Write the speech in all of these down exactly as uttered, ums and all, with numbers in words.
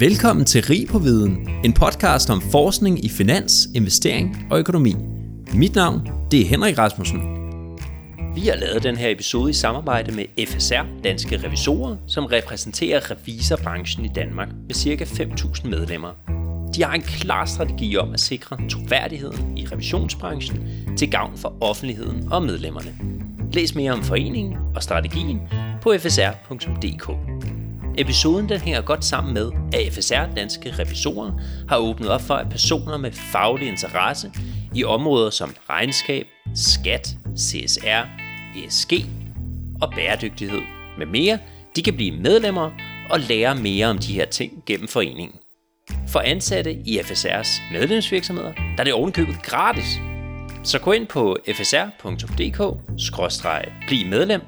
Velkommen til Rig på Viden, en podcast om forskning i finans, investering og økonomi. Mit navn, det er Henrik Rasmussen. Vi har lavet den her episode i samarbejde med F S R, Danske Revisorer, som repræsenterer revisorbranchen i Danmark med ca. fem tusind medlemmer. De har en klar strategi om at sikre troværdigheden i revisionsbranchen til gavn for offentligheden og medlemmerne. Læs mere om foreningen og strategien på f s r punktum d k. Episoden den hænger godt sammen med, at F S R Danske Revisorer har åbnet op for, at personer med faglig interesse i områder som regnskab, skat, C S R, E S G og bæredygtighed med mere, de kan blive medlemmer og lære mere om de her ting gennem foreningen. For ansatte i F S R's medlemsvirksomheder, der er det ovenikøbet gratis. Så gå ind på f s r punktum d k skråstreg bliv medlem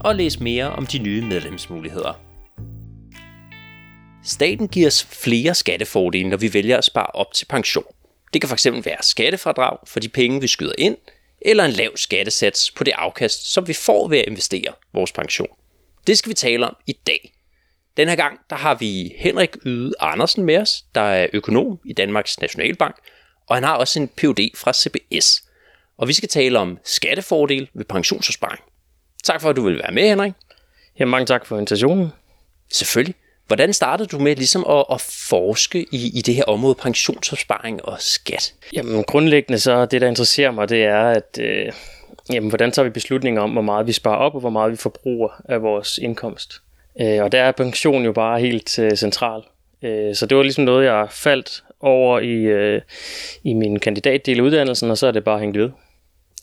og læs mere om de nye medlemsmuligheder. Staten giver os flere skattefordele, når vi vælger at spare op til pension. Det kan fx være skattefradrag for de penge, vi skyder ind, eller en lav skattesats på det afkast, som vi får ved at investere vores pension. Det skal vi tale om i dag. Den her gang der har vi Henrik Yde Andersen med os, der er økonom i Danmarks Nationalbank, og han har også en Ph.D. fra C B S. Og vi skal tale om skattefordele ved pensionsopsparing. Tak for, at du vil være med, Henrik. Ja, mange tak for invitationen. Selvfølgelig. Hvordan startede du med ligesom at, at forske i, i det her område pensionsopsparing og skat? Jamen grundlæggende så det, der interesserer mig, det er, at øh, jamen, hvordan tager vi beslutninger om, hvor meget vi sparer op og hvor meget vi forbruger af vores indkomst. Øh, og der er pension jo bare helt øh, central. Øh, så det var ligesom noget, jeg faldt over i, øh, i min kandidatdel af uddannelsen, og så er det bare hængt ved.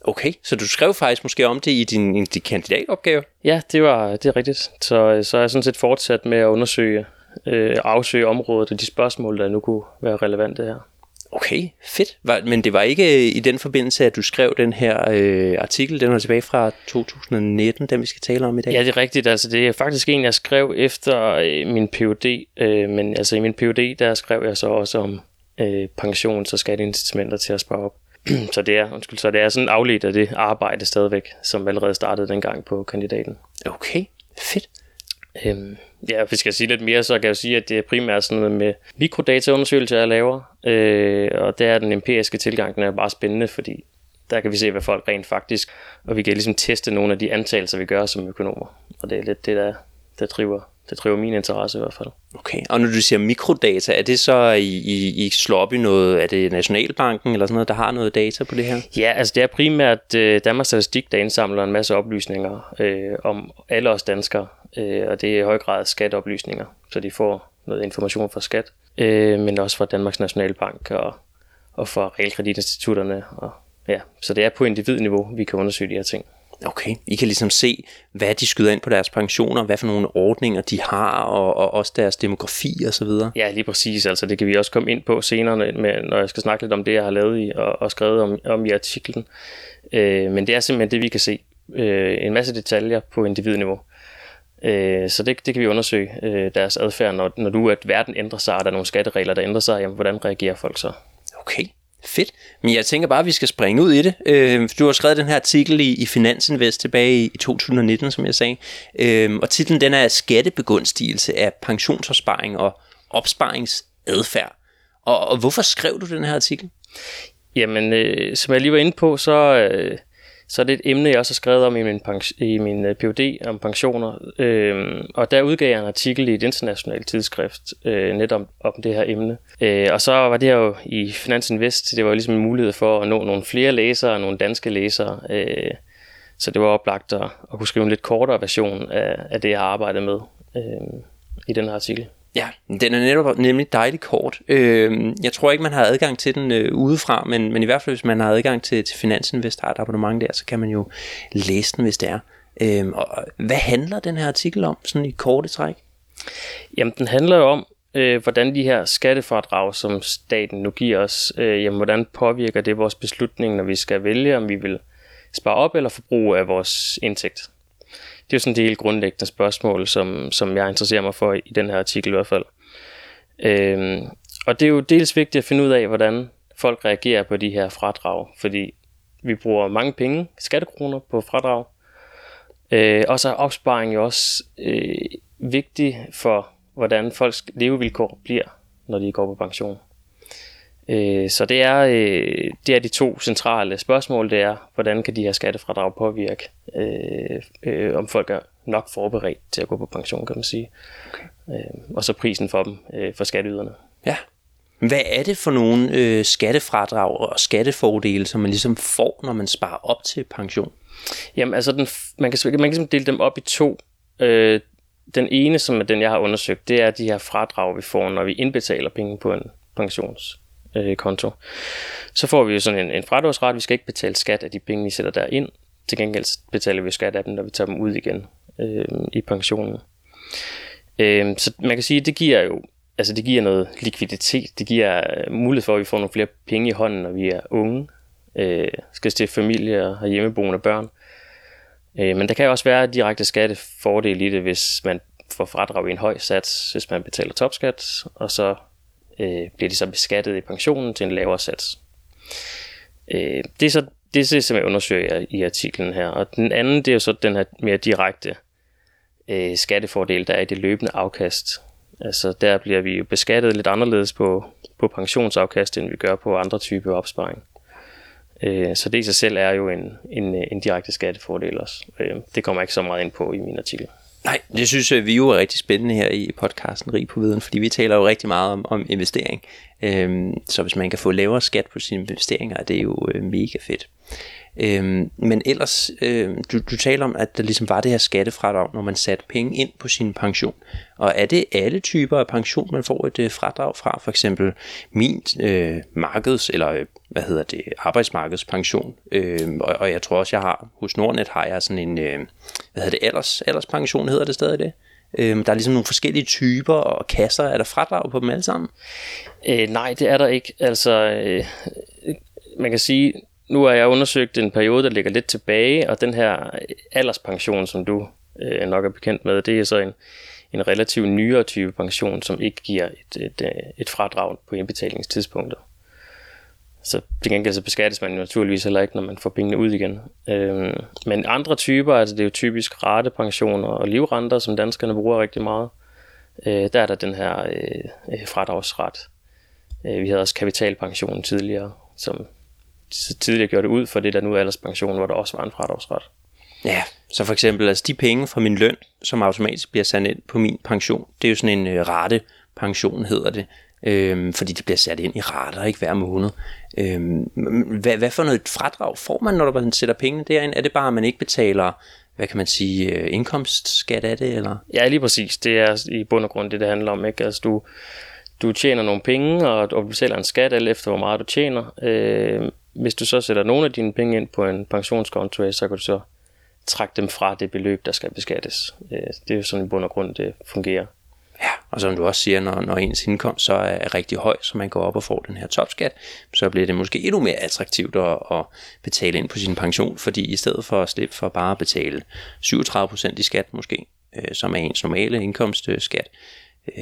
Okay, så du skrev faktisk måske om det i din, i din kandidatopgave? Ja, det var det er rigtigt. Så, så er jeg sådan set fortsat med at undersøge øh, afsøge området og de spørgsmål, der nu kunne være relevante her. Okay, fedt. Var, men det var ikke i den forbindelse, at du skrev den her øh, artikel, den var tilbage fra to tusind og nitten, den vi skal tale om i dag? Ja, det er rigtigt. Altså, det er faktisk en, jeg skrev efter øh, min Ph.D., øh, men altså i min Ph.D., der skrev jeg så også om øh, pensions- og skatteincitamenter til at spare op. Så det er, undskyld, så det er sådan afledt af det arbejde stadigvæk, som allerede startede dengang på kandidaten. Okay, fedt. Øhm, ja, hvis jeg skal sige lidt mere, så kan jeg jo sige, at det er primært sådan noget med mikrodataundersøgelser, jeg laver. Øh, og der er den empiriske tilgang, den er bare spændende, fordi der kan vi se, hvad folk rent faktisk, og vi kan ligesom teste nogle af de antagelser, vi gør som økonomer. Og det er lidt det, der, der driver Det driver min interesse i hvert fald. Okay, og når du siger mikrodata, er det så, I, I, I slår op i noget, er det Nationalbanken eller sådan noget, der har noget data på det her? Ja, altså det er primært øh, Danmarks Statistik, der indsamler en masse oplysninger øh, om alle os danskere, øh, og det er i høj grad skatteoplysninger, så de får noget information fra skat, øh, men også fra Danmarks Nationalbank og, og fra realkreditinstitutterne. Og, ja. Så det er på individniveau, vi kan undersøge de her ting. Okay, I kan ligesom se, hvad de skyder ind på deres pensioner, hvad for nogle ordninger de har, og, og også deres demografi og så videre. Ja, lige præcis. Altså, det kan vi også komme ind på senere, med, når jeg skal snakke lidt om det, jeg har lavet i, og, og skrevet om, om i artiklen. Øh, men det er simpelthen det, vi kan se. Øh, en masse detaljer på individniveau. Øh, så det, det kan vi undersøge, øh, deres adfærd, når, når du, at verden ændrer sig, og der er nogle skatteregler, der ændrer sig. Jamen, hvordan reagerer folk så? Okay. Fedt, men jeg tænker bare, at vi skal springe ud i det. Øh, du har skrevet den her artikel i, i Finansinvest tilbage i, i to tusind og nitten, som jeg sagde. Øh, og titlen den er Skattebegunstigelse af pensionsopsparing og opsparingsadfærd. Og, og hvorfor skrev du den her artikel? Jamen, øh, som jeg lige var inde på, så, øh, så er det et emne, jeg også har skrevet om i min, i min uh, Ph.D. om pensioner. Øh, og der udgav jeg en artikel i et internationalt tidsskrift, øh, net om, om det her emne. Øh, og så var det jo i Finansinvest, det var jo ligesom en mulighed for at nå nogle flere læsere og nogle danske læsere. Øh, så det var oplagt at, at kunne skrive en lidt kortere version af, af det, jeg har arbejdet med øh, i den her artikel. Ja, den er netop nemlig dejligt kort. Øh, jeg tror ikke, man har adgang til den øh, udefra, men, men i hvert fald, hvis man har adgang til, til Finansinvest, der er et abonnement der, så kan man jo læse den, hvis det er. Øh, og hvad handler den her artikel om, sådan i korte træk? Jamen, den handler jo om, øh, hvordan de her skattefradrag, som staten nu giver os, øh, jamen, hvordan påvirker det vores beslutning, når vi skal vælge, om vi vil spare op eller forbruge af vores indtægt. Det er jo sådan det helt grundlæggende spørgsmål, som, som jeg interesserer mig for i den her artikel i hvert fald. Øhm, og det er jo dels vigtigt at finde ud af, hvordan folk reagerer på de her fradrag, fordi vi bruger mange penge, skattekroner på fradrag. Øh, og så er opsparing jo også øh, vigtig for hvordan folks levevilkår bliver, når de går på pension. Øh, så det er, øh, det er de to centrale spørgsmål, det er, hvordan kan de her skattefradrag påvirke, øh, øh, om folk er nok forberedt til at gå på pension, kan man sige. Okay. Øh, og så prisen for dem, øh, for skatteyderne. Ja. Hvad er det for nogle øh, skattefradrag og skattefordele, som man ligesom får, når man sparer op til pension? Jamen altså, den, man kan, man kan ligesom dele dem op i to. Øh, den ene, som er den, jeg har undersøgt, det er de her fradrag, vi får, når vi indbetaler penge på en pensionskonto. Øh, så får vi jo sådan en, en fradragsret. Vi skal ikke betale skat af de penge, vi sætter derind. Til gengæld betaler vi skat af dem, når vi tager dem ud igen øh, i pensionen. Øh, så man kan sige, at det giver jo Altså det giver noget likviditet, det giver mulighed for, at vi får nogle flere penge i hånden, når vi er unge, øh, skal til familie og har hjemmeboende børn. Øh, men der kan jo også være direkte skattefordele i det, hvis man får fradrag i en høj sats, hvis man betaler topskat, og så øh, bliver de så beskattet i pensionen til en lavere sats. Øh, det er så det, er, som jeg undersøger i artiklen her. Og den anden, det er jo så den her mere direkte øh, skattefordel, der er i det løbende afkast. Altså der bliver vi jo beskattet lidt anderledes på, på pensionsafkast, end vi gør på andre typer opsparing. Øh, så det i sig selv er jo en, en, en direkte skattefordel også. Øh, det kommer jeg ikke så meget ind på i min artikel. Nej, det synes vi jo er rigtig spændende her i podcasten Rig på Viden, fordi vi taler jo rigtig meget om, om investering. Øh, så hvis man kan få lavere skat på sine investeringer, det er jo øh, mega fedt. Øhm, men ellers, øhm, du, du taler om, at der ligesom var det her skattefradrag, når man satte penge ind på sin pension. Og er det alle typer af pension, man får et øh, fradrag fra? For eksempel min øh, markeds, eller øh, hvad hedder det, arbejdsmarkedspension. Øhm, og, og jeg tror også, jeg har, hos Nordnet har jeg sådan en, øh, hvad hedder det, alders, alderspension hedder det stadig det? Øhm, der er ligesom nogle forskellige typer og kasser. Er der fradrag på dem alle sammen? Øh, nej, det er der ikke. Altså, øh, man kan sige... Nu har jeg undersøgt en periode, der ligger lidt tilbage, og den her alderspension, som du øh, nok er bekendt med, det er så en, en relativt nyere type pension, som ikke giver et, et, et fradrag på indbetalingstidspunkter. Så til gengæld så beskattes man naturligvis heller ikke, når man får pengene ud igen. Øh, men andre typer, altså det er jo typisk ratepensioner og livrenter, som danskerne bruger rigtig meget, øh, der er der den her øh, fradragsret. Øh, vi havde også kapitalpensionen tidligere, som... tidligere gjorde det ud for det, der nu er alderspension, hvor der også var en fradragsret. Ja, så for eksempel altså de penge fra min løn, som automatisk bliver sat ind på min pension, det er jo sådan en øh, ratepension, hedder det, øhm, fordi det bliver sat ind i rater, ikke hver måned. Øhm, hvad, hvad for noget fradrag får man, når man sætter pengene derind? Er det bare, at man ikke betaler, hvad kan man sige, indkomstskat af det, eller? Ja, lige præcis. Det er i bund og grund det, det handler om, ikke? Altså du, du tjener nogle penge, og du betaler en skat, alt efter hvor meget du tjener. Øh, Hvis du så sætter nogle af dine penge ind på en pensionskonto, så kan du så trække dem fra det beløb, der skal beskattes. Det er jo sådan i bund og grund, det fungerer. Ja, og som du også siger, når, når ens indkomst så er rigtig høj, så man går op og får den her topskat, så bliver det måske endnu mere attraktivt at, at betale ind på sin pension, fordi i stedet for at slippe for bare at betale syvogtredive procent i skat måske, som er ens normale indkomstskat,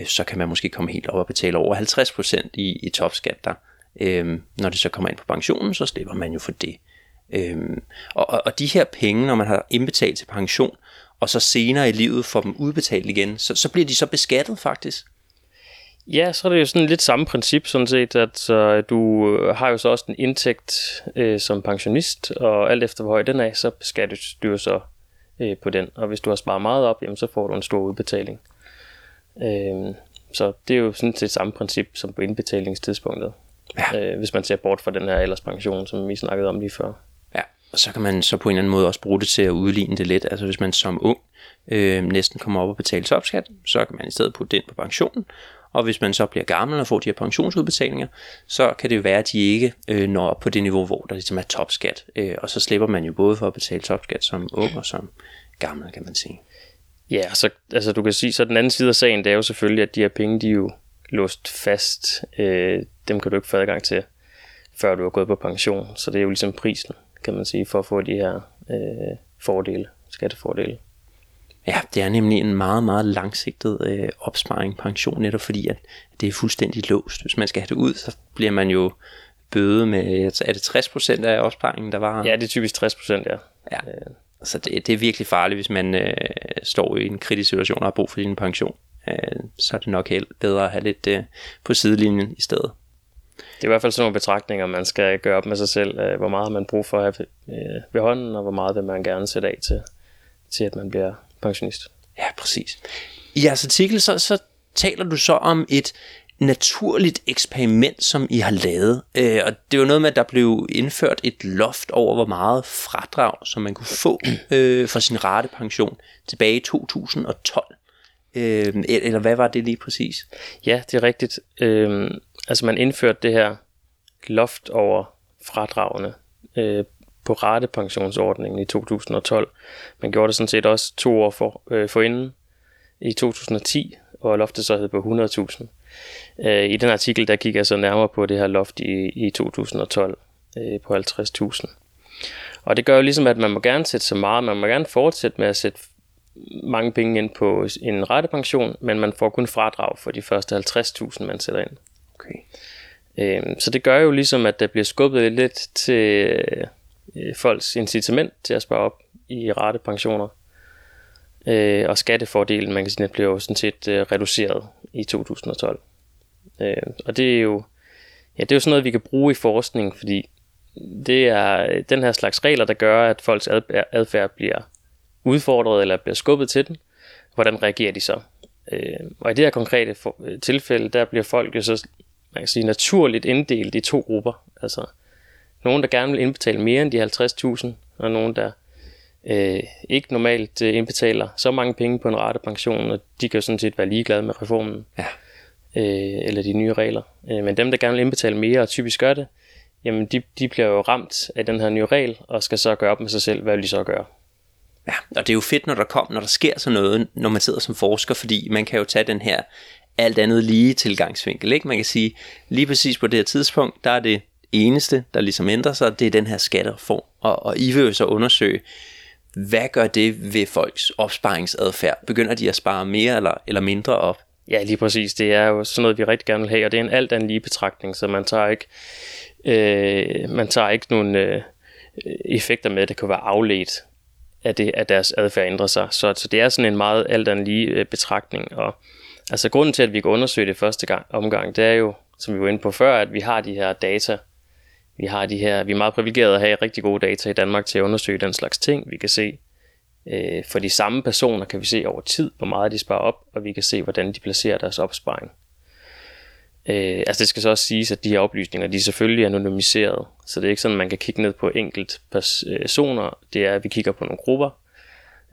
så kan man måske komme helt op og betale over halvtreds procent i, i topskat der. Øhm, når det så kommer ind på pensionen, så slipper man jo for det. Øhm, og, og, og de her penge, når man har indbetalt til pension, og så senere i livet får dem udbetalt igen, så, så bliver de så beskattet faktisk. Ja, så er det jo sådan lidt samme princip sådan set, at øh, du har jo så også en indtægt øh, som pensionist, og alt efter hvor høj den er, så beskattes du så øh, på den. Og hvis du har sparet meget op, jamen, så får du en stor udbetaling. Øh, så det er jo sådan set samme princip som på indbetalingstidspunktet. Ja. Øh, hvis man ser bort fra den her alderspension, som vi snakkede om lige før. Ja, og så kan man så på en eller anden måde også bruge det til at udligne det lidt. Altså hvis man som ung øh, næsten kommer op og betaler topskat, så kan man i stedet putte den på pensionen. Og hvis man så bliver gammel og får de her pensionsudbetalinger, så kan det jo være, at de ikke øh, når op på det niveau, hvor der ligesom er topskat. Øh, og så slipper man jo både for at betale topskat som ung og som gammel, kan man sige. Ja, så altså, du kan sige, så den anden side af sagen, det er jo selvfølgelig, at de her penge, de er jo låst fast. Øh, dem kan du ikke få adgang til, før du er gået på pension. Så det er jo ligesom prisen, kan man sige, for at få de her øh, fordele, skattefordele. Ja, det er nemlig en meget, meget langsigtet øh, opsparing, pension, netop fordi, at det er fuldstændig låst. Hvis man skal have det ud, så bliver man jo bøde med, er det tres procent af opsparingen, der var? Ja, det er typisk tres procent, ja. Ja. Så det, det er virkelig farligt, hvis man øh, står i en kritisk situation og har brug for sin pension. så er det nok helt bedre at have lidt på sidelinjen i stedet. Det er i hvert fald sådan nogle betragtninger, man skal gøre op med sig selv. Hvor meget man bruger for at have ved hånden, og hvor meget vil man gerne sætte af til, til at man bliver pensionist. Ja, præcis. I jeres artikel, så, så taler du så om et naturligt eksperiment, som I har lavet. Øh, og det var noget med, at der blev indført et loft over, hvor meget fradrag, som man kunne få øh, for sin ratepension tilbage i to tusind og tolv. Øh, eller hvad var det lige præcis? Ja, det er rigtigt. Øh, altså man indførte det her loft over fradragene øh, på ratepensionsordningen i to tusind og tolv. Man gjorde det sådan set også to år for, øh, forinden i to tusind og ti, og loftet så hed på hundrede tusind. I den artikel, der kigger jeg så nærmere på det her loft i, i to tusind og tolv øh, på halvtreds tusind. Og det gør jo ligesom, at man må gerne sætte så meget, man må gerne fortsætte med at sætte mange penge ind på en ratepension, men man får kun fradrag for de første halvtreds tusind, man sætter ind. Okay. Øh, så det gør jo ligesom, at der bliver skubbet lidt til øh, folks incitament til at spare op i ratepensioner. Øh, og skattefordelen, man kan sige, bliver jo sådan set øh, reduceret i to tusind og tolv. Øh, og det er jo ja, det er jo sådan noget, vi kan bruge i forskning, fordi det er den her slags regler, der gør, at folks adfærd bliver udfordret eller bliver skubbet til den. Hvordan reagerer de så? Øh, og i det her konkrete for, øh, tilfælde, der bliver folk jo så, man kan sige, naturligt inddelt i to grupper. Altså nogen, der gerne vil indbetale mere end de halvtreds tusind, og nogen, der Øh, ikke normalt øh, indbetaler så mange penge på en ratepension, og de kan jo sådan set være ligeglade med reformen, ja. øh, eller de nye regler. Øh, men dem, der gerne vil indbetale mere og typisk gør det, jamen de, de bliver jo ramt af den her nye regel, og skal så gøre op med sig selv, hvad vil de så gøre? Ja, og det er jo fedt, når der kommer, når der sker sådan noget, når man sidder som forsker, fordi man kan jo tage den her alt andet lige tilgangsvinkel, ikke? Man kan sige, lige præcis på det her tidspunkt, der er det eneste, der ligesom ændrer sig, det er den her skattereform, og, og I vil jo så undersøge, hvad gør det ved folks opsparingsadfærd? Begynder de at spare mere eller, eller mindre op? Ja, lige præcis. Det er jo sådan noget, vi rigtig gerne vil have, og det er en alt andet lige betragtning, så man tager ikke, øh, man tager ikke nogen øh, effekter med, der kan være afledt af det, at deres adfærd ændrer sig. Så, så det er sådan en meget alt andet lige øh, betragtning. Og, altså grunden til, at vi kan undersøge det første gang, omgang, det er jo, som vi var inde på før, at vi har de her data. Vi har de her, vi er meget privilegerede at have rigtig gode data i Danmark til at undersøge den slags ting. Vi kan se øh, for de samme personer, kan vi se over tid, hvor meget de sparer op, og vi kan se, hvordan de placerer deres opsparing. Øh, altså det skal så også siges, at de her oplysninger, de er selvfølgelig anonymiseret, så det er ikke sådan, at man kan kigge ned på enkelt personer. Det er, at vi kigger på nogle grupper,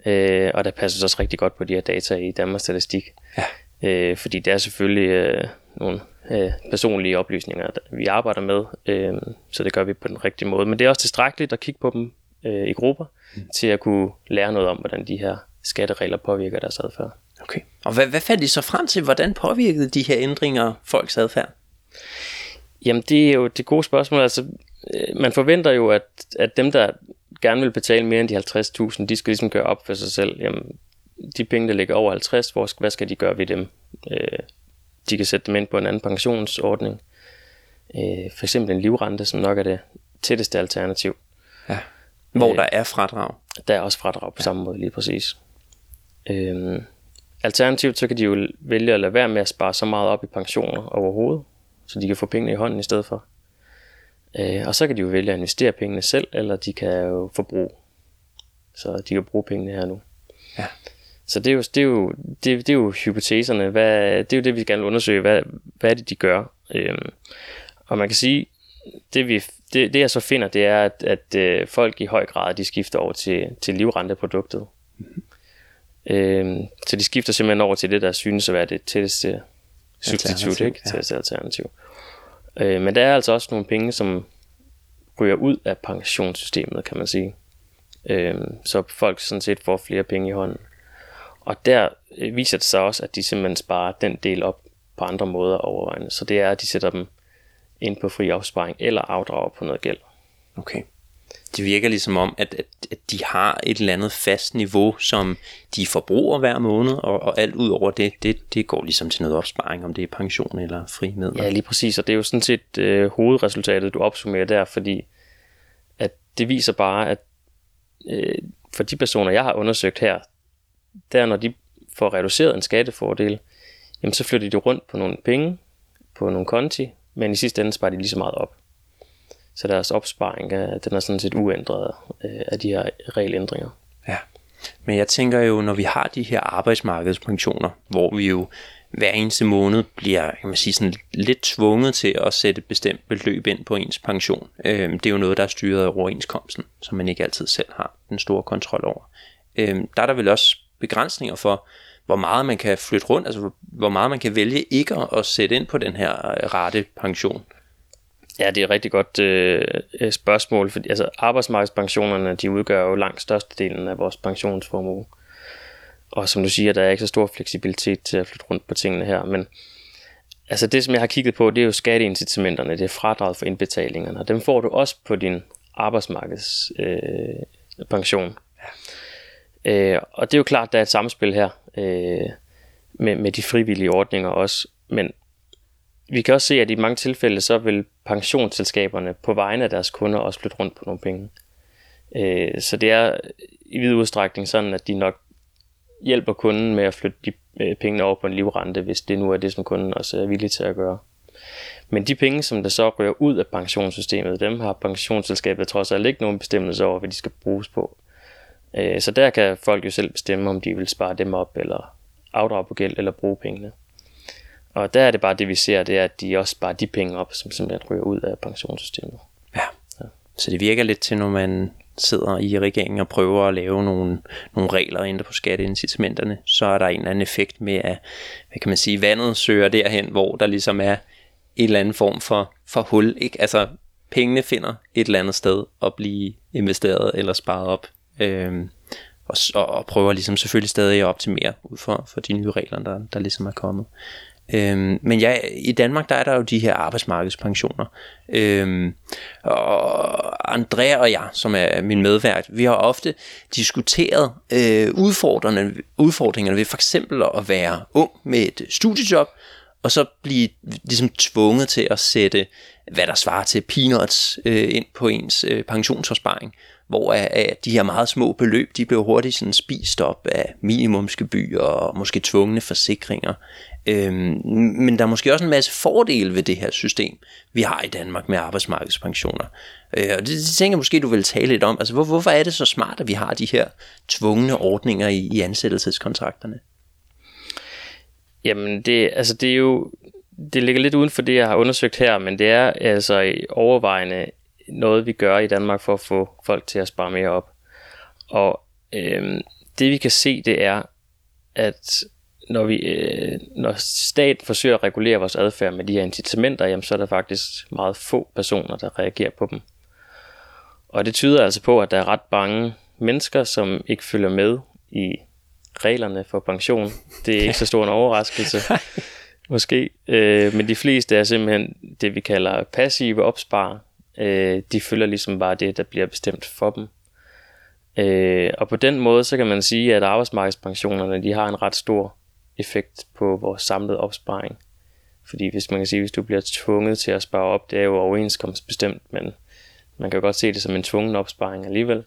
øh, og der passer også rigtig godt på de her data i Danmarks Statistik. Ja. Øh, fordi det er selvfølgelig øh, nogle øh, personlige oplysninger, vi arbejder med, øh, så det gør vi på den rigtige måde. Men det er også tilstrækkeligt at kigge på dem øh, i grupper, mm. til at kunne lære noget om, hvordan de her skatteregler påvirker deres adfærd. Okay. Og hvad, hvad fandt I så frem til? Hvordan påvirkede de her ændringer folks adfærd? Jamen det er jo det gode spørgsmål. Altså, øh, man forventer jo, at, at dem, der gerne vil betale mere end de halvtreds tusind, de skal ligesom gøre op for sig selv. Jamen, de penge, der ligger over halvtreds, hvad skal de gøre ved dem? De kan sætte dem ind på en anden pensionsordning. For eksempel en livrente, som nok er det tætteste alternativ. Ja. Hvor der er fradrag. Der er også fradrag på ja. Samme måde, lige præcis. Alternativt, så kan de jo vælge at lade være med at spare så meget op i pensioner overhovedet, så de kan få pengene i hånden i stedet for. Og så kan de jo vælge at investere pengene selv, eller de kan jo forbruge. Så de kan bruge pengene her nu. Ja. Så det er jo, det er jo, det er, det er jo hypoteserne, hvad, det er jo det, vi gerne vil undersøge, hvad, hvad er det, de gør. Øhm, og man kan sige, det, vi, det, det jeg så finder, det er, at, at øh, folk i høj grad, de skifter over til, til livrenteproduktet. Mm-hmm. Øhm, så de skifter simpelthen over til det, der synes at være det tætteste substitut, ikke? Ja. Tætteste alternativ. Øh, men der er altså også nogle penge, som ryger ud af pensionssystemet, kan man sige. Øhm, så folk sådan set får flere penge i hånden. Og der viser det sig også, at de simpelthen sparer den del op på andre måder overvejende. Så det er, at de sætter dem ind på fri opsparing eller afdrager på noget gæld. Okay. Det virker ligesom om, at, at, at de har et eller andet fast niveau, som de forbruger hver måned, og, og alt ud over det, det, det går ligesom til noget opsparing, om det er pension eller frie midler. Ja, lige præcis, og det er jo sådan set øh, hovedresultatet, du opsummerer der, fordi at det viser bare, at for de personer, jeg har undersøgt her, der når de får reduceret en skattefordel, jamen så flytter de rundt på nogle penge, på nogle konti, men i sidste ende sparer de lige så meget op. Så deres opsparing, den er sådan set uændret øh, af de her regelændringer. Ja, men jeg tænker jo, når vi har de her arbejdsmarkedspensioner, hvor vi jo hver eneste måned bliver, kan man sige, sådan lidt tvunget til at sætte et bestemt beløb ind på ens pension. Øh, det er jo noget, der er styret af overenskomsten, som man ikke altid selv har den store kontrol over. Øh, der er der vel også begrænsninger for, hvor meget man kan flytte rundt, altså hvor meget man kan vælge ikke at sætte ind på den her rate pension. Ja, det er et rigtig godt øh, spørgsmål, fordi altså, arbejdsmarkedspensionerne, de udgør jo langt størstedelen af vores pensionsformue. Og som du siger, der er ikke så stor fleksibilitet til at flytte rundt på tingene her, men altså det, som jeg har kigget på, det er jo skatteincitamenterne, det er fradraget for indbetalingerne, og dem får du også på din arbejdsmarkedspension. Øh, øh, og det er jo klart, der er et samspil her øh, med, med de frivillige ordninger også, men vi kan også se, at i mange tilfælde, så vil pensionsselskaberne på vegne af deres kunder også flytte rundt på nogle penge. Øh, så det er i vid udstrækning sådan, at de nok hjælper kunden med at flytte de penge over på en livrente, hvis det nu er det, som kunden også er villig til at gøre. Men de penge, som der så rører ud af pensionssystemet, dem har pensionsselskabet trods alt ikke nogen bestemmelse over, hvad de skal bruges på. Så der kan folk jo selv bestemme, om de vil spare dem op, eller afdrage på gæld, eller bruge pengene. Og der er det bare det, vi ser, det er, at de også sparer de penge op, som simpelthen rører ud af pensionssystemet. Ja, ja. Så det virker lidt til, når man sidder i regeringen og prøver at lave nogle, nogle regler og ændre på skatteincitamenterne, så er der en eller anden effekt med, at hvad kan man sige, vandet søger derhen, hvor der ligesom er en eller anden form for, for hul. Ikke? Altså, pengene finder et eller andet sted at blive investeret eller sparet op, øhm, og, og, og prøver ligesom selvfølgelig stadig at optimere ud for, for de nye regler, der, der ligesom er kommet. Øhm, men ja, i Danmark der er der jo de her arbejdsmarkedspensioner, øhm, og André og jeg, som er min medvært, vi har ofte diskuteret øh, udfordringerne, udfordringerne ved for eksempel at være ung med et studiejob og så blive ligesom tvunget til at sætte hvad der svarer til peanuts øh, ind på ens øh, pensionsforsparing, hvor at de her meget små beløb, de blev hurtigt sådan spist op af minimumsgebyr og måske tvungne forsikringer. Øhm, men der er måske også en masse fordele ved det her system, vi har i Danmark med arbejdsmarkedspensioner. Øh, og det, det tænker jeg måske, du vil tale lidt om. Altså, hvor, hvorfor er det så smart, at vi har de her tvungne ordninger i, i ansættelseskontrakterne? Jamen, det, altså, det er jo... Det ligger lidt uden for det, jeg har undersøgt her, men det er altså overvejende noget, vi gør i Danmark for at få folk til at spare mere op. Og øh, det vi kan se, det er, at når, vi, øh, når staten forsøger at regulere vores adfærd med de her incitamenter, jamen, så er der faktisk meget få personer, der reagerer på dem. Og det tyder altså på, at der er ret mange mennesker, som ikke følger med i reglerne for pension. Det er ikke så stor en overraskelse. Måske, øh, men de fleste er simpelthen det, vi kalder passive opsparer. Øh, de følger ligesom bare det, der bliver bestemt for dem. Øh, og på den måde, så kan man sige, at arbejdsmarkedspensionerne, de har en ret stor effekt på vores samlede opsparing. Fordi hvis man kan sige, hvis du bliver tvunget til at spare op, det er jo overenskomstbestemt, men man kan jo godt se det som en tvungen opsparing alligevel,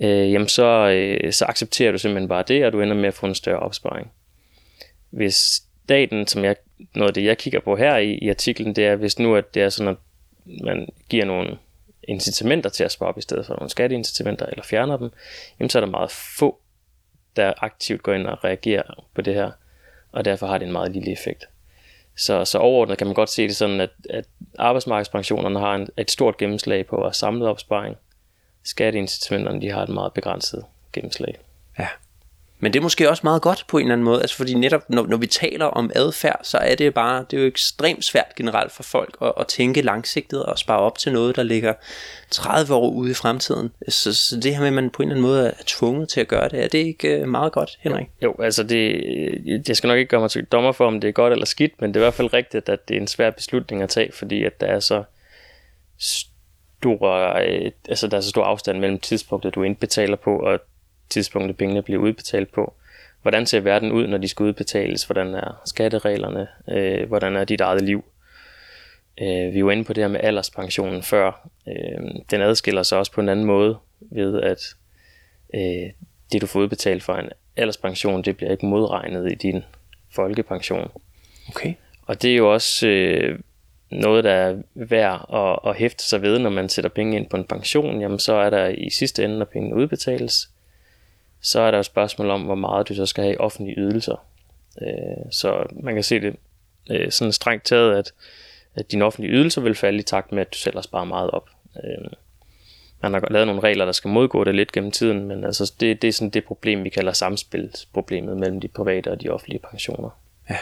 øh, jamen så, øh, så accepterer du simpelthen bare det, og du ender med at få en større opsparing. Hvis staten, som jeg, noget af det, jeg kigger på her i, i artiklen, det er, hvis nu at det er sådan, at man giver nogle incitamenter til at spare op i stedet for nogle skatteincitamenter, eller fjerner dem, jamen så er der meget få, der aktivt går ind og reagerer på det her, og derfor har det en meget lille effekt. Så, så overordnet kan man godt se det sådan, at, at arbejdsmarkedspensionerne har en, et stort gennemslag på vores samlede opsparing. Skatteincitamenterne, de har et meget begrænset gennemslag. Ja. Men det er måske også meget godt på en eller anden måde, altså fordi netop når, når vi taler om adfærd, så er det bare, det er jo ekstremt svært generelt for folk at, at tænke langsigtet og spare op til noget, der ligger tredive år ude i fremtiden. Så, så det her med, at man på en eller anden måde er tvunget til at gøre det, er det ikke meget godt, Henrik? Jo, altså det, jeg skal nok ikke gøre mig til dommer for, om det er godt eller skidt, men det er i hvert fald rigtigt, at det er en svær beslutning at tage, fordi at der er så stor, altså der er så stor afstand mellem tidspunktet, du indbetaler på, og tidspunktet pengene bliver udbetalt på. Hvordan ser verden ud, når de skal udbetales? Hvordan er skattereglerne? Øh, hvordan er dit eget liv? Øh, vi er jo inde på det her med alderspensionen før. Øh, den adskiller sig også på en anden måde ved, at øh, det du får udbetalt for en alderspension, det bliver ikke modregnet i din folkepension. Okay. Og det er jo også øh, noget, der er værd at, at hæfte sig ved, når man sætter penge ind på en pension. Jamen så er der i sidste ende, når pengene udbetales, så er der et spørgsmål om, hvor meget du så skal have i offentlige ydelser. Øh, så man kan se det øh, sådan strengt taget, at, at dine offentlige ydelser vil falde i takt med, at du selv har sparet meget op. Øh, Man har lavet nogle regler, der skal modgå det lidt gennem tiden, men altså det, det er sådan det problem, vi kalder samspilsproblemet mellem de private og de offentlige pensioner. Ja.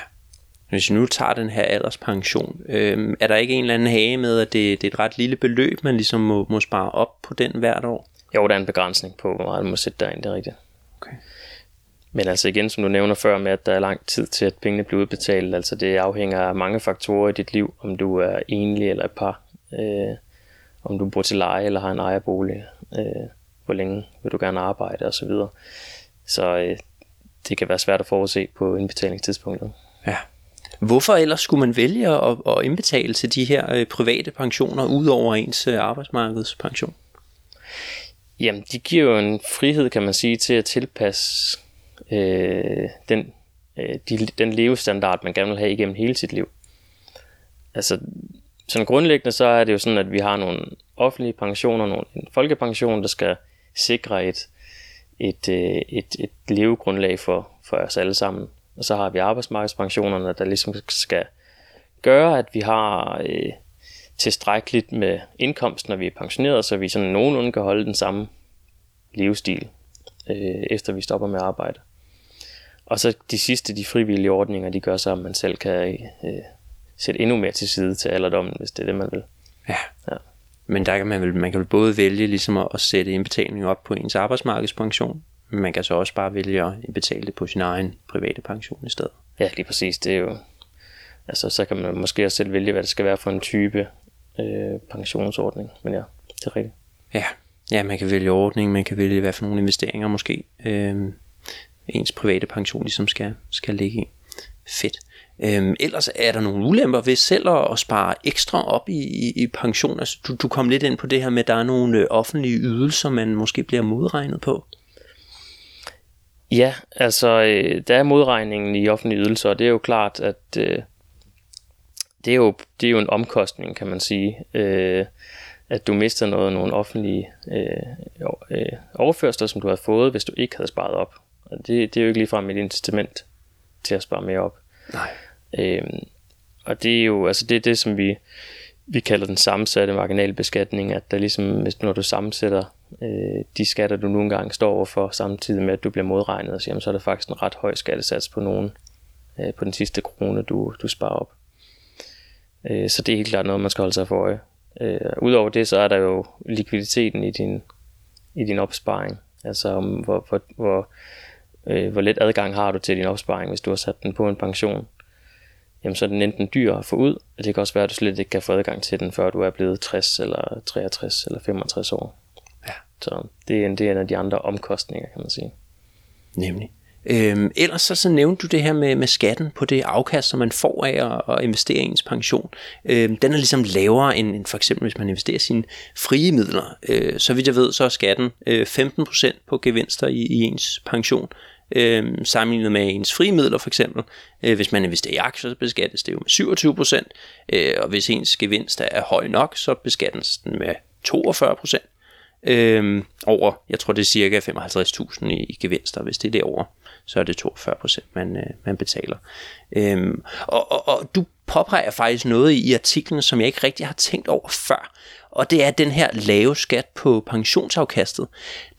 Hvis vi nu tager den her alderspension, øh, er der ikke en eller anden hage med, at det, det er et ret lille beløb, man ligesom må, må spare op på den hvert år? Jo, der er en begrænsning på, hvor meget man må sætte derind, det er rigtigt. Okay. Men altså igen, som du nævner før med, at der er lang tid til, at pengene bliver udbetalt, altså det afhænger af mange faktorer i dit liv, om du er enlig eller et par. Øh, om du bor til leje eller har en ejerbolig, øh, hvor længe vil du gerne arbejde osv. Så videre. Så øh, det kan være svært at forudse på indbetalingstidspunktet. Ja. Hvorfor ellers skulle man vælge at, at indbetale til de her øh, private pensioner ud over ens øh, arbejdsmarkedspension? Jamen, de giver jo en frihed, kan man sige, til at tilpasse øh, den, øh, de, den levestandard, man gerne vil have igennem hele sit liv. Altså... Så grundlæggende så er det jo sådan, at vi har nogle offentlige pensioner, nogle, en folkepension, der skal sikre et, et, et, et levegrundlag for, for os alle sammen. Og så har vi arbejdsmarkedspensionerne, der ligesom skal gøre, at vi har øh, tilstrækkeligt med indkomst, når vi er pensioneret, så vi sådan nogenlunde kan holde den samme levestil, øh, efter vi stopper med at arbejde. Og så de sidste, de frivillige ordninger, de gør så, at man selv kan... Øh, sætte endnu mere til side til alderdommen, hvis det er det, man vil. Ja, ja. Men der kan man, vel, man kan både vælge ligesom at, at sætte indbetalingen op på ens arbejdsmarkedspension, men man kan så også bare vælge at indbetale det på sin egen private pension i stedet. Ja, lige præcis. Det er jo, altså, så kan man måske også selv vælge, hvad det skal være for en type øh, pensionsordning. Men ja, det er rigtigt. Ja. ja, man kan vælge ordning, man kan vælge hvad for nogle investeringer måske øh, ens private pension ligesom skal, skal ligge i. Fedt. Øhm, ellers er der nogle ulemper ved selv at spare ekstra op i, i, i pension. Altså, du, du kom lidt ind på det her med, at der er nogle offentlige ydelser, man måske bliver modregnet på. Ja, altså der er modregningen i offentlige ydelser, og det er jo klart, at øh, det, er jo, det er jo en omkostning, kan man sige, øh, at du mister noget, nogle offentlige øh, øh, overførsler, som du havde fået, hvis du ikke havde sparet op. Og det, det er jo ikke ligefrem et incitament til at spare mere op. Nej. Øhm, og det er jo altså det er det som vi vi kalder den sammensatte marginalbeskatning, at der ligesom når du sammensætter øh, de skatter du nu engang står overfor samtidig med at du bliver modregnet, så, jamen, så er der faktisk en ret høj skattesats på nogen øh, på den sidste krone du du sparer op. Øh, så det er helt klart noget man skal holde sig for øje. Øh, Udover det så er der jo likviditeten i din i din opsparing, altså om, hvor, hvor, hvor hvor let adgang har du til din opsparing, hvis du har sat den på en pension, jamen så er den enten dyr at få ud, og det kan også være, at du slet ikke kan få adgang til den, før du er blevet tres eller treogtres eller femogtres år. Ja. Så det er en del af de andre omkostninger, kan man sige. Nemlig. Øhm, ellers så, så nævnte du det her med, med skatten på det afkast, som man får af at, at investere i ens pension. Øhm, den er ligesom lavere end, end for eksempel, hvis man investerer sine frie midler. Øh, så vidt jeg ved, så er skatten øh, femten procent på gevinster i, i ens pension. Øh, sammenlignet med ens frimidler for eksempel. Øh, hvis man investerer i aktier, så beskattes det jo med syvogtyve procent, øh, og hvis ens gevinst er høj nok, så beskattes den med toogfyrre procent øh, over, jeg tror det er cirka femoghalvtreds tusind i, i gevinster, hvis det er derovre, så er det toogfyrre procent man, øh, man betaler. Øh, og, og, og du påpeger faktisk noget i, i artiklen, som jeg ikke rigtig har tænkt over før. Og det er, at den her lave skat på pensionsafkastet,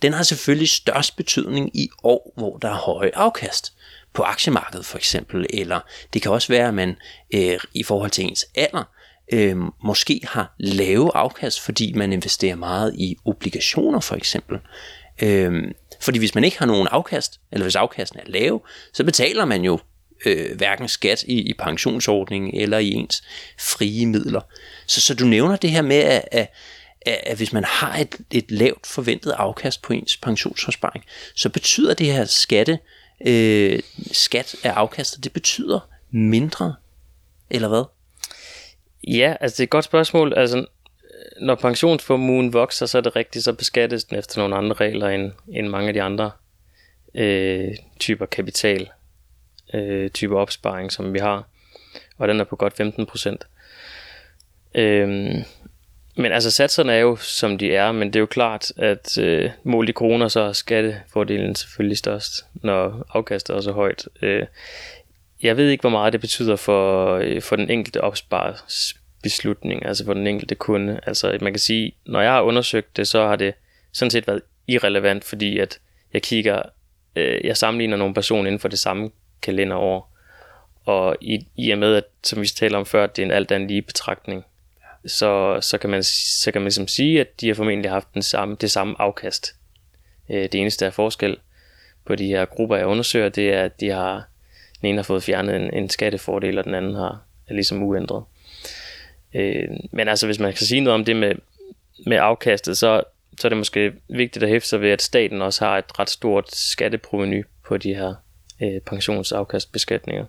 den har selvfølgelig størst betydning i år, hvor der er høje afkast. På aktiemarkedet for eksempel, eller det kan også være, at man øh, i forhold til ens alder, øh, måske har lave afkast, fordi man investerer meget i obligationer for eksempel. Øh, fordi hvis man ikke har nogen afkast, eller hvis afkasten er lave, så betaler man jo Øh, hverken skat i, i pensionsordningen eller i ens frie midler. Så, så du nævner det her med, at, at, at hvis man har et, et lavt forventet afkast på ens pensionsopsparing, så betyder det her skatte, øh, skat af afkastet, det betyder mindre, eller hvad? Ja, altså det er et godt spørgsmål. Altså, når pensionsformuen vokser, så er det rigtigt, så beskattes den efter nogle andre regler end, end mange af de andre øh, typer kapital. øh, type opsparing, som vi har, og den er på godt femten procent. Øhm, men altså satserne er jo, som de er, men det er jo klart, at øh, målt i kroner, så er skattefordelen selvfølgelig størst, når afkastet er så højt. Øh, jeg ved ikke, hvor meget det betyder for, øh, for den enkelte opsparebeslutning, altså for den enkelte kunde. Altså man kan sige, når jeg har undersøgt det, så har det sådan set været irrelevant, fordi at jeg kigger, øh, jeg sammenligner nogle personer inden for det samme kalenderår. Og i, i og med, at, som vi talte om før, det er en alt andet lige betragtning, ja. så, så kan man, så kan man ligesom sige, at de har formentlig haft den samme, det samme afkast. Øh, det eneste, der er forskel på de her grupper, jeg undersøger, det er, at de har, den ene har fået fjernet en, en skattefordel, og den anden har, er ligesom uændret. Øh, men altså, hvis man kan sige noget om det med, med afkastet, så, så er det måske vigtigt at hæfte sig ved, at staten også har et ret stort skatteprovenu på de her øh, pensionsafkastbeskatninger.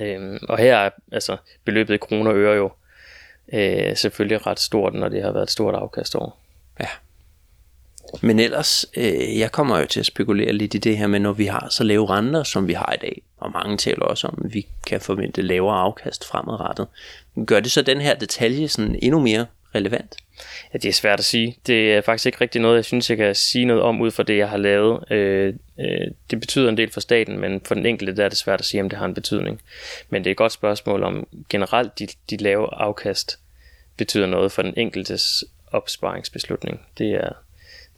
Øhm, og her er altså beløbet i kroner og øre jo øh, selvfølgelig ret stort, når det har været et stort afkast over. Ja. Men ellers, øh, jeg kommer jo til at spekulere lidt i det her med, når vi har så lave renter, som vi har i dag, og mange taler også om, at vi kan forvente lavere afkast fremadrettet. Gør det så den her detalje sådan endnu mere relevant? Ja, det er svært at sige. Det er faktisk ikke rigtig noget, jeg synes, jeg kan sige noget om ud fra det, jeg har lavet. Øh, øh, det betyder en del for staten, men for den enkelte der er det svært at sige, om det har en betydning. Men det er et godt spørgsmål om generelt, de, de lave afkast betyder noget for den enkeltes opsparingsbeslutning. Det er,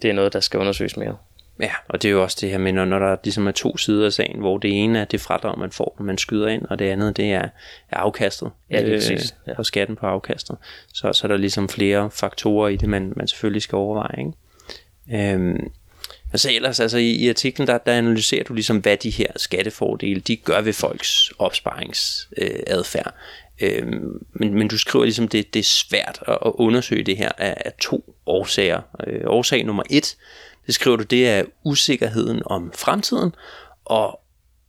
det er noget, der skal undersøges mere. Ja, og det er jo også det her med, når der ligesom er to sider af sagen, hvor det ene er det fradrag, man får, når man skyder ind, og det andet, det er afkastet, ja, det er præcis, ja. Og skatten på afkastet. Så, så er der ligesom flere faktorer i det, man, man selvfølgelig skal overveje, ikke? Øhm, altså ellers, altså i, i artiklen, der, der analyserer du ligesom, hvad de her skattefordele, de gør ved folks opsparingsadfærd. Øh, øhm, men, men du skriver ligesom, det, det er svært at, at undersøge det her af, af to årsager. Øh, årsag nummer et, det skriver du, det er usikkerheden om fremtiden, og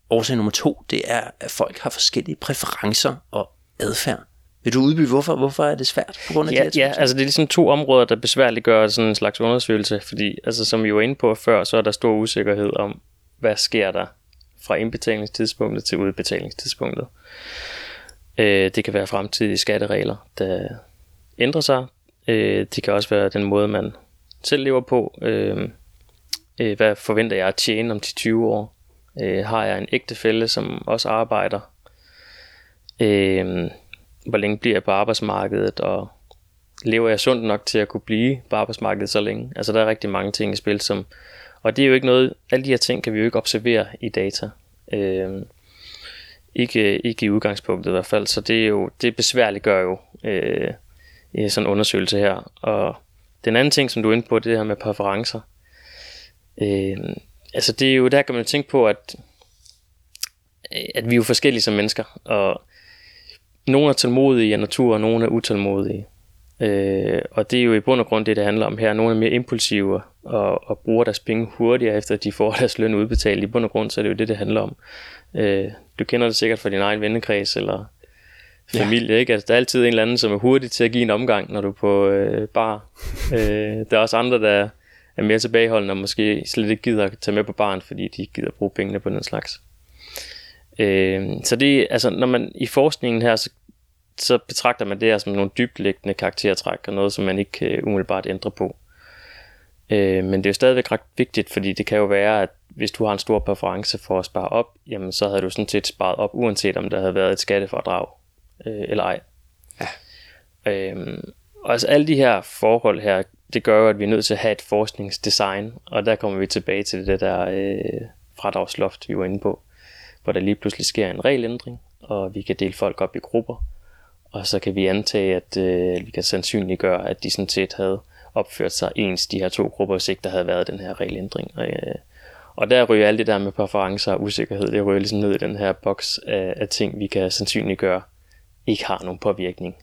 årsag nummer to, det er, at folk har forskellige præferencer og adfærd. Vil du udbygge, hvorfor, hvorfor er det svært på grund af ja, det? Ja, altså det er ligesom to områder, der besværliggør sådan en slags undersøgelse, fordi altså, som vi var inde på før, så er der stor usikkerhed om, hvad sker der fra indbetalingstidspunktet til udbetalingstidspunktet. Øh, det kan være fremtidige skatteregler, der ændrer sig. Øh, det kan også være den måde, man selv lever på. Øh, Hvad forventer jeg at tjene om til tyve år? Øh, har jeg en ægtefælle, som også arbejder? Øh, hvor længe bliver jeg på arbejdsmarkedet? Og lever jeg sundt nok til at kunne blive på arbejdsmarkedet så længe? Altså, der er rigtig mange ting i spil, som... Og det er jo ikke noget... Alle de her ting kan vi jo ikke observere i data. Øh, ikke, ikke i udgangspunktet i hvert fald. Så det er jo... Det besværliggør jo øh, sådan en undersøgelse her. Og den anden ting, som du er inde på, det er det her med præferencer. Øh, altså det er jo, der kan man tænke på, at, at vi er jo forskellige som mennesker, og nogle er tålmodige af natur, og nogle er utålmodige. Øh, og det er jo i bund og grund det, det handler om her. Nogle er mere impulsive, og, og bruger deres penge hurtigere, efter at de får deres løn udbetalt. I bund og grund, så er det jo det, det handler om. Øh, du kender det sikkert fra din egen vennekreds, eller familie, ja. Ikke? Altså, der er altid en eller anden, som er hurtig til at give en omgang, når du er på øh, bar. øh, der er også andre, der... er mere tilbageholdende og måske slet ikke gider at tage med på baren, fordi de ikke gider at bruge pengene på den slags. Øh, så det, altså, når man i forskningen her, så, så betragter man det her som nogle dybtliggende karaktertræk, og noget, som man ikke uh, umiddelbart ændrer på. Øh, men det er jo stadigvæk ret vigtigt, fordi det kan jo være, at hvis du har en stor præference for at spare op, jamen så havde du sådan set sparet op, uanset om der havde været et skattefordrag øh, eller ej. Ja. Øh, og altså alle de her forhold her, det gør jo, at vi er nødt til at have et forskningsdesign, og der kommer vi tilbage til det der øh, fradragsloft, vi var inde på, hvor der lige pludselig sker en regelændring, og vi kan dele folk op i grupper, og så kan vi antage, at øh, vi kan sandsynliggøre, at de sådan set havde opført sig ens, de her to grupper, hvis ikke der havde været den her regelændring. Og, øh, og der ryger alt det der med præferencer og usikkerhed, det ryger ligesom ned i den her boks af, af ting, vi kan sandsynliggøre, ikke har nogen påvirkning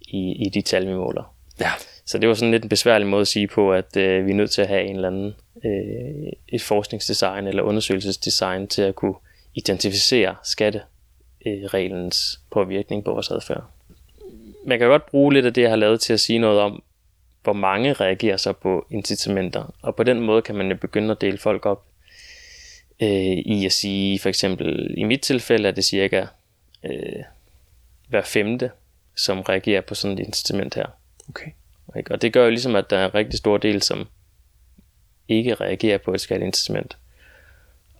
i, i de tal, vi måler. Ja. Så det var sådan lidt en besværlig måde at sige på, at øh, vi er nødt til at have en eller anden øh, et forskningsdesign eller undersøgelsesdesign til at kunne identificere skattereglens påvirkning på vores adfærd. Man kan godt bruge lidt af det, jeg har lavet til at sige noget om, hvor mange reagerer sig på incitamenter, og på den måde kan man jo begynde at dele folk op øh, i at sige, for eksempel i mit tilfælde er det cirka øh, hver femte, som reagerer på sådan et incitament her. Okay. Og det gør jo ligesom, at der er en rigtig stor del, som ikke reagerer på et skatteincitament.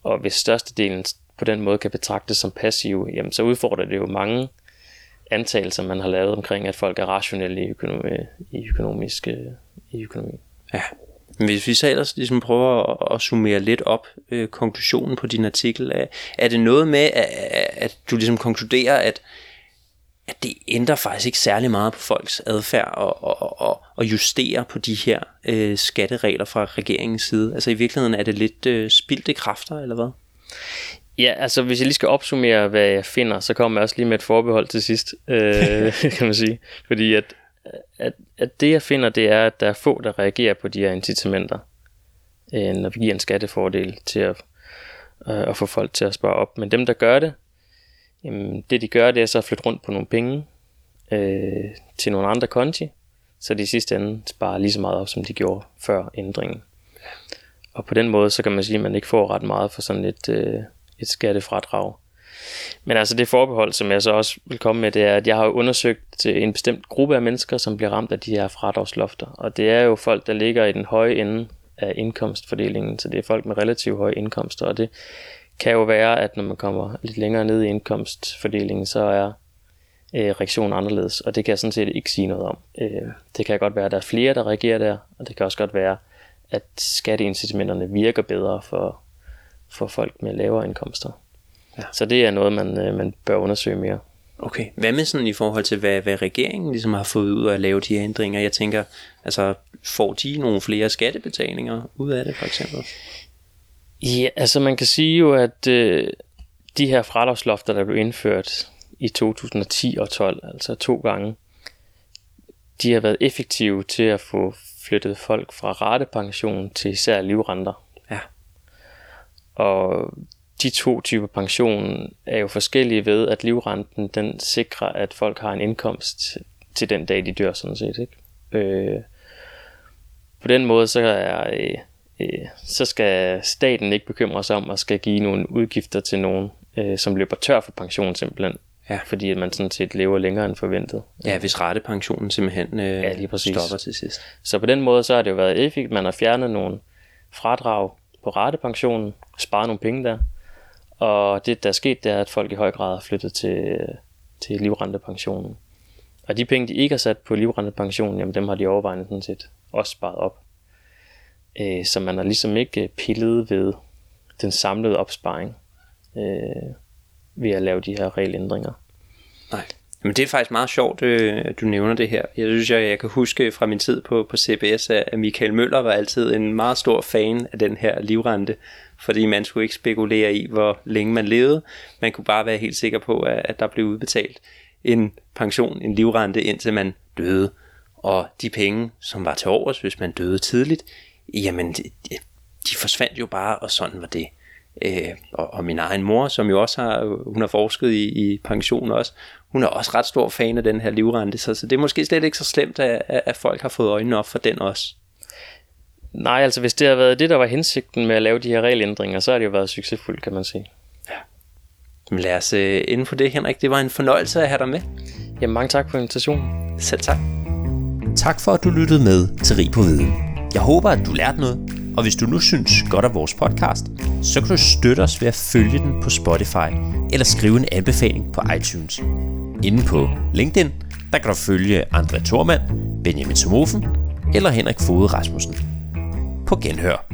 Og hvis størstedelen på den måde kan betragtes som passive, jamen så udfordrer det jo mange antagelser, man har lavet omkring, at folk er rationelle i, økonomi, i, økonomisk, i økonomien. Ja, men hvis vi så ellers ligesom prøver at summere lidt op øh, konklusionen på din artikel, er, er det noget med, at, at du ligesom konkluderer, at at det ændrer faktisk ikke særlig meget på folks adfærd og, og, og, og justerer på de her øh, skatteregler fra regeringens side? Altså i virkeligheden er det lidt øh, spildte kræfter, eller hvad? Ja, altså hvis jeg lige skal opsummere, hvad jeg finder, så kommer jeg også lige med et forbehold til sidst, øh, kan man sige. Fordi at, at, at det jeg finder, det er, at der er få, der reagerer på de her incitamenter, øh, når vi giver en skattefordel til at, øh, at få folk til at spare op. Men dem, der gør det, jamen, det de gør, det er så at flytte rundt på nogle penge øh, til nogle andre konti, så de i sidste ende sparer lige så meget op, som de gjorde før ændringen. Og på den måde, så kan man sige, at man ikke får ret meget for sådan et, øh, et skattefradrag. Men altså det forbehold, som jeg så også vil komme med, det er, at jeg har undersøgt en bestemt gruppe af mennesker, som bliver ramt af de her fradragslofter. Og det er jo folk, der ligger i den høje ende af indkomstfordelingen, så det er folk med relativt høje indkomster, og det kan jo være, at når man kommer lidt længere ned i indkomstfordelingen, så er øh, reaktionen anderledes, og det kan jeg sådan set ikke sige noget om. Øh, det kan godt være, at der er flere, der reagerer der, og det kan også godt være, at skatteincitamenterne virker bedre for, for folk med lavere indkomster. Ja. Så det er noget, man, øh, man bør undersøge mere. Okay, hvad med sådan i forhold til, hvad, hvad regeringen ligesom har fået ud af at lave de her ændringer? Jeg tænker, altså får de nogle flere skattebetalinger ud af det for eksempel? Ja, altså man kan sige jo, at øh, de her fradragslofter, der blev indført i to tusind og ti og tolv, altså to gange, de har været effektive til at få flyttet folk fra ratepension til især livrenter. Ja. Og de to typer pension er jo forskellige ved, at livrenten den sikrer, at folk har en indkomst til den dag, de dør sådan set. Ikke? Øh, på den måde så er... Øh, så skal staten ikke bekymre sig om at skal give nogle udgifter til nogen, øh, som løber tør for pension simpelthen. Ja. Fordi at man sådan set lever længere end forventet. Ja, hvis ratepensionen simpelthen øh, ja, lige præcis. Stopper til sidst. Så på den måde så har det jo været effektivt. Man har fjernet nogle fradrag på ratepensionen, sparet nogle penge der. Og det der er sket, det er, at folk i høj grad er flyttet til, til livrentepensionen. Og de penge, de ikke har sat på livrentepensionen, jamen dem har de overvejende sådan set også sparet op. Så man har ligesom ikke pillet ved den samlede opsparing øh, ved at lave de her regelændringer. Nej, men det er faktisk meget sjovt, øh, at du nævner det her. Jeg synes, jeg, jeg kan huske fra min tid på, på C B S, at Michael Møller var altid en meget stor fan af den her livrente, fordi man skulle ikke spekulere i, hvor længe man levede. Man kunne bare være helt sikker på, at, at der blev udbetalt en pension, en livrente, indtil man døde. Og de penge, som var til overs, hvis man døde tidligt, jamen, de, de forsvandt jo bare, og sådan var det. Øh, og, og min egen mor, som jo også har, hun har forsket i, i pension også, hun er også ret stor fan af den her livrente, så, så det er måske slet ikke så slemt, at, at folk har fået øjnene op for den også. Nej, altså hvis det har været det, der var hensigten med at lave de her regelændringer, så har det jo været succesfuldt, kan man sige. Ja. Men lad os øh, ende på det, Henrik. Det var en fornøjelse at have dig med. Jamen, mange tak for invitationen. Selv tak. Tak for, at du lyttede med til Rig på Viden. Jeg håber, at du lærte noget, og hvis du nu synes godt om vores podcast, så kan du støtte os ved at følge den på Spotify eller skrive en anbefaling på iTunes. Inde på LinkedIn, der kan du følge André Thormand, Benjamin Zemoffen eller Henrik Fode Rasmussen. På genhør.